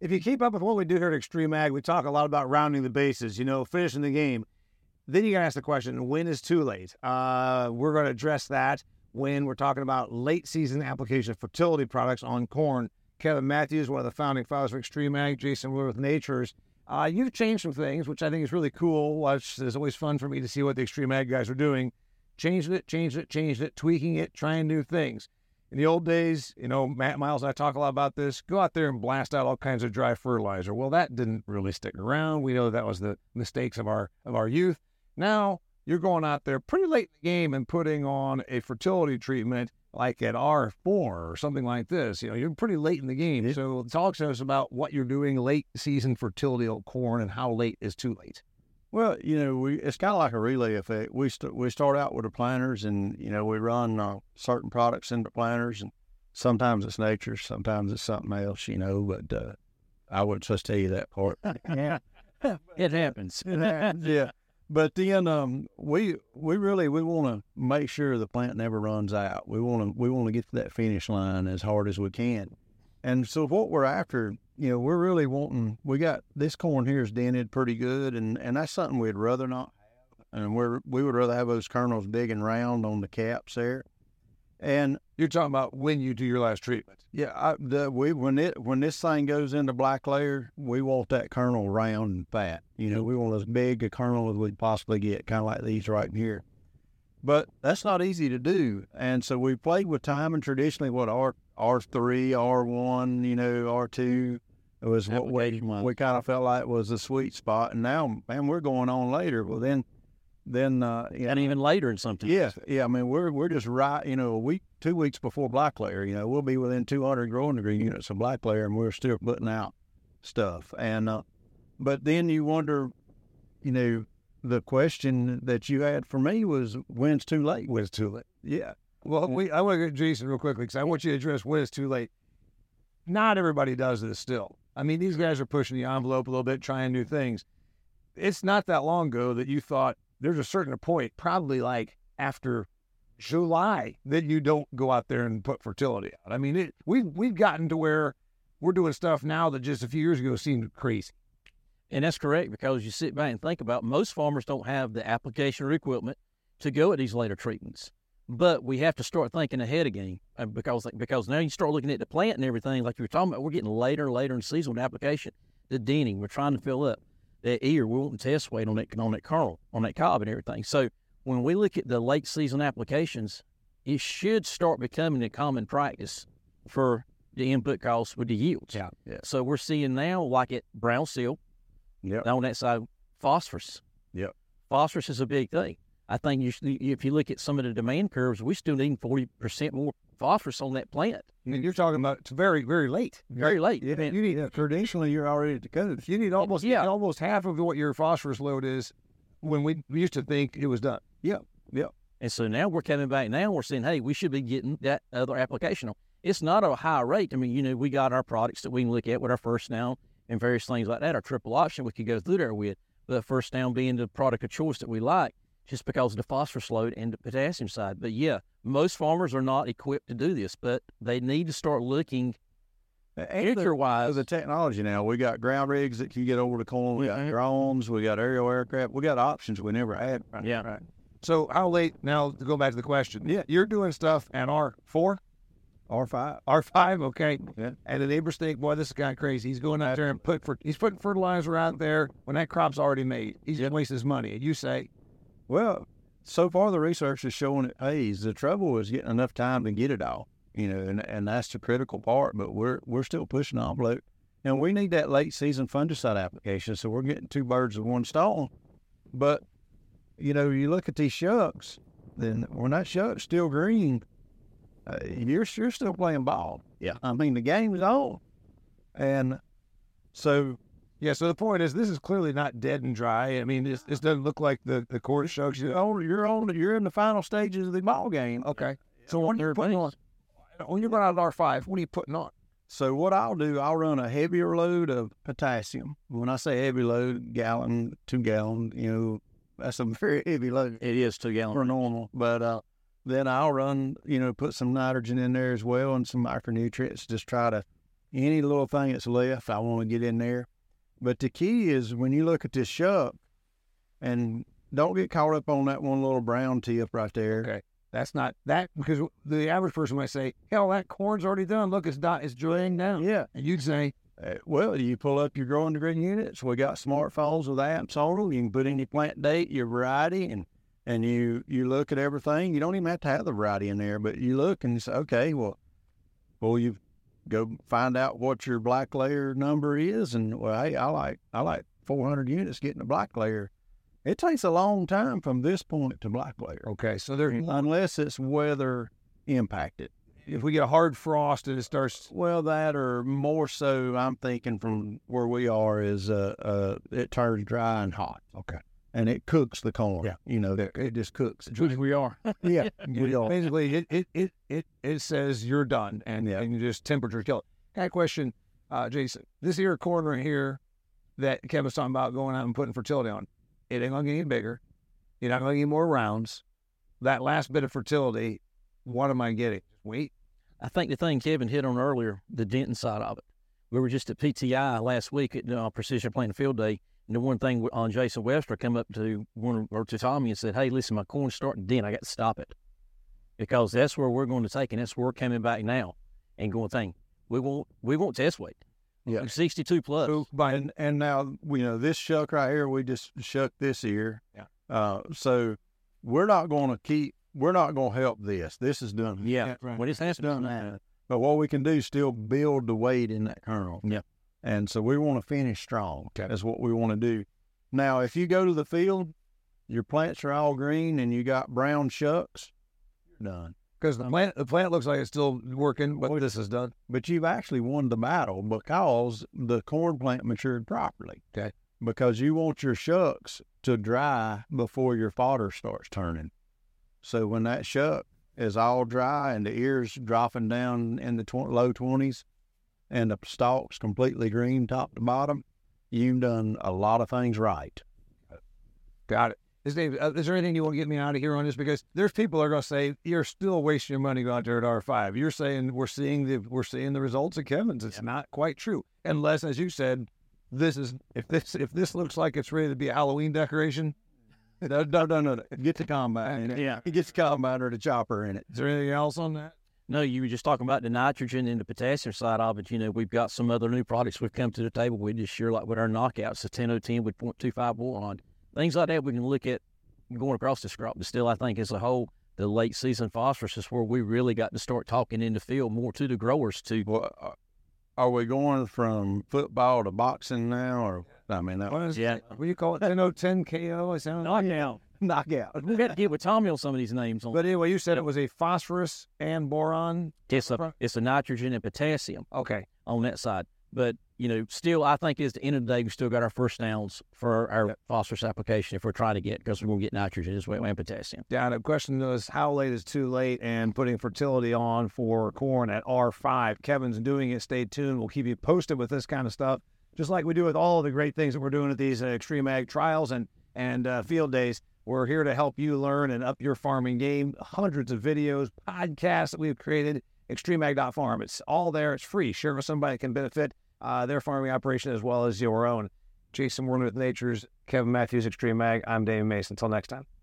If you keep up with what we do here at Extreme Ag, we talk a lot about rounding the bases, you know, finishing the game. Then you got to ask the question, when is too late? We're going to address that when we're talking about late season application of fertility products on corn. Kevin Matthews, one of the founding fathers for Extreme Ag, Jason Worley with Nachurs. You've changed some things, which I think is really cool. It's always fun for me to see what the Extreme Ag guys are doing. Changing it, tweaking it, trying new things. In the old days, you know, Matt Miles and I talk a lot about this. Go out there and blast out all kinds of dry fertilizer. Well, that didn't really stick around. We know that was the mistakes of our youth. Now you're going out there pretty late in the game and putting on a fertility treatment like at R4 or something like this. You know, you're pretty late in the game. So talk to us about what you're doing late season fertility on corn and how late is too late. Well, you know, it's kind of like a relay effect. We start out with the planters and, you know, we run certain products into planters, and sometimes it's nature, sometimes it's something else, you know, but I wouldn't just tell you that part. Yeah, it happens. Yeah. But then we really want to make sure the plant never runs out. We want to get to that finish line as hard as we can. And so what we're after, you know, we're really wanting, we got this corn here is dented pretty good, and that's something we'd rather not have. And we would rather have those kernels big and round on the caps there. And you're talking about when you do your last treatment. Yeah, when this thing goes into black layer, we want that kernel round and fat. You know, we want as big a kernel as we possibly get, kind of like these right here. But that's not easy to do, and so we played with time. And traditionally, what R3, R1, you know, R2 was what we kind of felt like was the sweet spot. And now, man, we're going on later. Well, then and know, even later in something. Yeah. I mean, we're just right, you know, a week, 2 weeks before black layer. You know, we'll be within 200 growing degree units of black layer, and we're still putting out stuff. And but then you wonder, you know, the question that you had for me was, when's too late? When's too late? Yeah. Well, I want to get Jason real quickly because I want you to address when it's too late. Not everybody does this still. I mean, these guys are pushing the envelope a little bit, trying new things. It's not that long ago that you thought there's a certain point, probably like after July, that you don't go out there and put fertility out. I mean, we've gotten to where we're doing stuff now that just a few years ago seemed crazy. And that's correct, because you sit back and think about, most farmers don't have the application or equipment to go at these later treatments. But we have to start thinking ahead again, because now you start looking at the plant and everything like you were talking about. We're getting later and later in season with application. The denting, we're trying to fill up that ear. We're wanting test weight on that kernel, on that cob and everything. So when we look at the late season applications, it should start becoming a common practice for the input costs with the yields. Yeah. So we're seeing now, like at brown seal, yep, on that side, phosphorus. Yep. Phosphorus is a big thing. I think if you look at some of the demand curves, we still need 40% more phosphorus on that plant. And you're talking about it's very, very late. Very late. Yeah, you need traditionally you're already at the coast. You need almost half of what your phosphorus load is when we used to think it was done. Yeah. And so now we're coming back. Now we're saying, hey, we should be getting that other application on. It's not a high rate. I mean, you know, we got our products that we can look at with our first down and various things like that. Our triple option we could go through there with, the first down being the product of choice that we like, just because of the phosphorus load and the potassium side. But yeah, most farmers are not equipped to do this, but they need to start looking future-wise. The technology now, we got ground rigs that can get over the corn, we got drones, we got aerial aircraft, we got options we never had. Right? Yeah. Right. So how late, now to go back to the question, yeah, you're doing stuff at R4? R5. R5, okay. Yeah. And the neighbors think, boy, this guy crazy. He's going out there and he's putting fertilizer out there when that crop's already made. He's just wasting his money. And you say, well, so far the research is showing it pays. The trouble is getting enough time to get it all, you know, and that's the critical part. But we're still pushing the envelope, and we need that late season fungicide application. So we're getting two birds with one stone. But you know, you look at these shucks, then when that shuck's still green, you're still playing ball. Yeah, I mean the game is on, and so. Yeah, so the point is, this is clearly not dead and dry. I mean, this doesn't look like the court shows you. Oh, you're in the final stages of the ball game. Okay. So when you're putting on, when you're going out of R5, what are you putting on? So what I'll do, I'll run a heavier load of potassium. When I say heavy load, gallon, 2 gallon, you know, that's a very heavy load. It is 2 gallon for normal. But then I'll run, you know, put some nitrogen in there as well and some micronutrients. Just try to Any little thing that's left, I want to get in there. But the key is when you look at this shuck, and don't get caught up on that one little brown tip right there. Okay. That's not that, because the average person might say, hell, that corn's already done. Look, it's drying down. Yeah. And you'd say, well, you pull up your growing degree units. We got smartphones with apps on them. You can put in your plant date, your variety, and you look at everything. You don't even have to have the variety in there, but you look and you say, okay, well, you go find out what your black layer number is. And, well, hey, I like 400 units getting a black layer. It takes a long time from this point to black layer. Okay, so unless it's weather impacted. If we get a hard frost and it starts... Well, that or more so, I'm thinking from where we are is it turns dry and hot. Okay. And it cooks the corn. Yeah. You know, it just cooks. That's what we are. Yeah, we are. Basically, it says you're done and just temperature kill it. I got a question, Jason. This here corn right here that Kevin's talking about going out and putting fertility on, it ain't going to get any bigger. You're not going to get any more rounds. That last bit of fertility, what am I getting? Wheat? I think the thing Kevin hit on earlier, the dentin side of it. We were just at PTI last week at Precision Planting Field Day, and the one thing on Jason Webster come up to to Tommy and said, hey, listen, my corn's starting to dent. I got to stop it. Because that's where we're going to take, and that's where we're coming back now and going, we won't test weight. Yeah. 62 plus. And now, you know, this shuck right here, we just shuck this ear. Yeah. So we're not going to help this. This is done. Yeah. Right. Well, it's done now. But what we can do is still build the weight in that kernel. Yeah. And so we want to finish strong. Okay. That's what we want to do. Now, if you go to the field, your plants are all green and you got brown shucks, you're done. Because the plant looks like it's still working, but this is done. But you've actually won the battle because the corn plant matured properly. Okay. Because you want your shucks to dry before your fodder starts turning. So when that shuck is all dry and the ears dropping down in the low 20s and the stalk's completely green top to bottom, you've done a lot of things right. Got it. Dave, is there anything you want to get me out of here on this? Because there's people that are going to say you're still wasting your money going out there at R5. You're saying we're seeing the results of Kevin's. It's not quite true, unless, as you said, if this looks like it's ready to be a Halloween decoration. No. Get the combine. Yeah, it gets the combine or the chopper in it. Is there anything else on that? No, you were just talking about the nitrogen and the potassium side of it. You know, we've got some other new products we've come to the table with this year, like with our knockouts, the 10-0-10 with 0.25 boron. Things like that we can look at going across this crop, but still I think as a whole, the late season phosphorus is where we really got to start talking in the field more to the growers too. Well, are we going from football to boxing now? Or I mean, that was, yeah. What do you call it? 10 KO? It sounds knockout. We got to get with Tommy on some of these names. But anyway, you said it was a phosphorus and boron. It's a nitrogen and potassium. Okay, on that side, but. You know, still, I think at the end of the day, we still got our first downs for our phosphorus application if we're trying to get, because we're going to get nitrogen as well and potassium. Yeah, and the question is how late is too late and putting fertility on for corn at R5. Kevin's doing it. Stay tuned. We'll keep you posted with this kind of stuff, just like we do with all of the great things that we're doing at these Extreme Ag trials and field days. We're here to help you learn and up your farming game. Hundreds of videos, podcasts that we've created, extremeag.farm. It's all there. It's free. Share with somebody that can benefit their farming operation as well as your own. Jason Worley with Nachurs, Kevin Matthews, Extreme Ag. I'm Damian Mason. Until next time.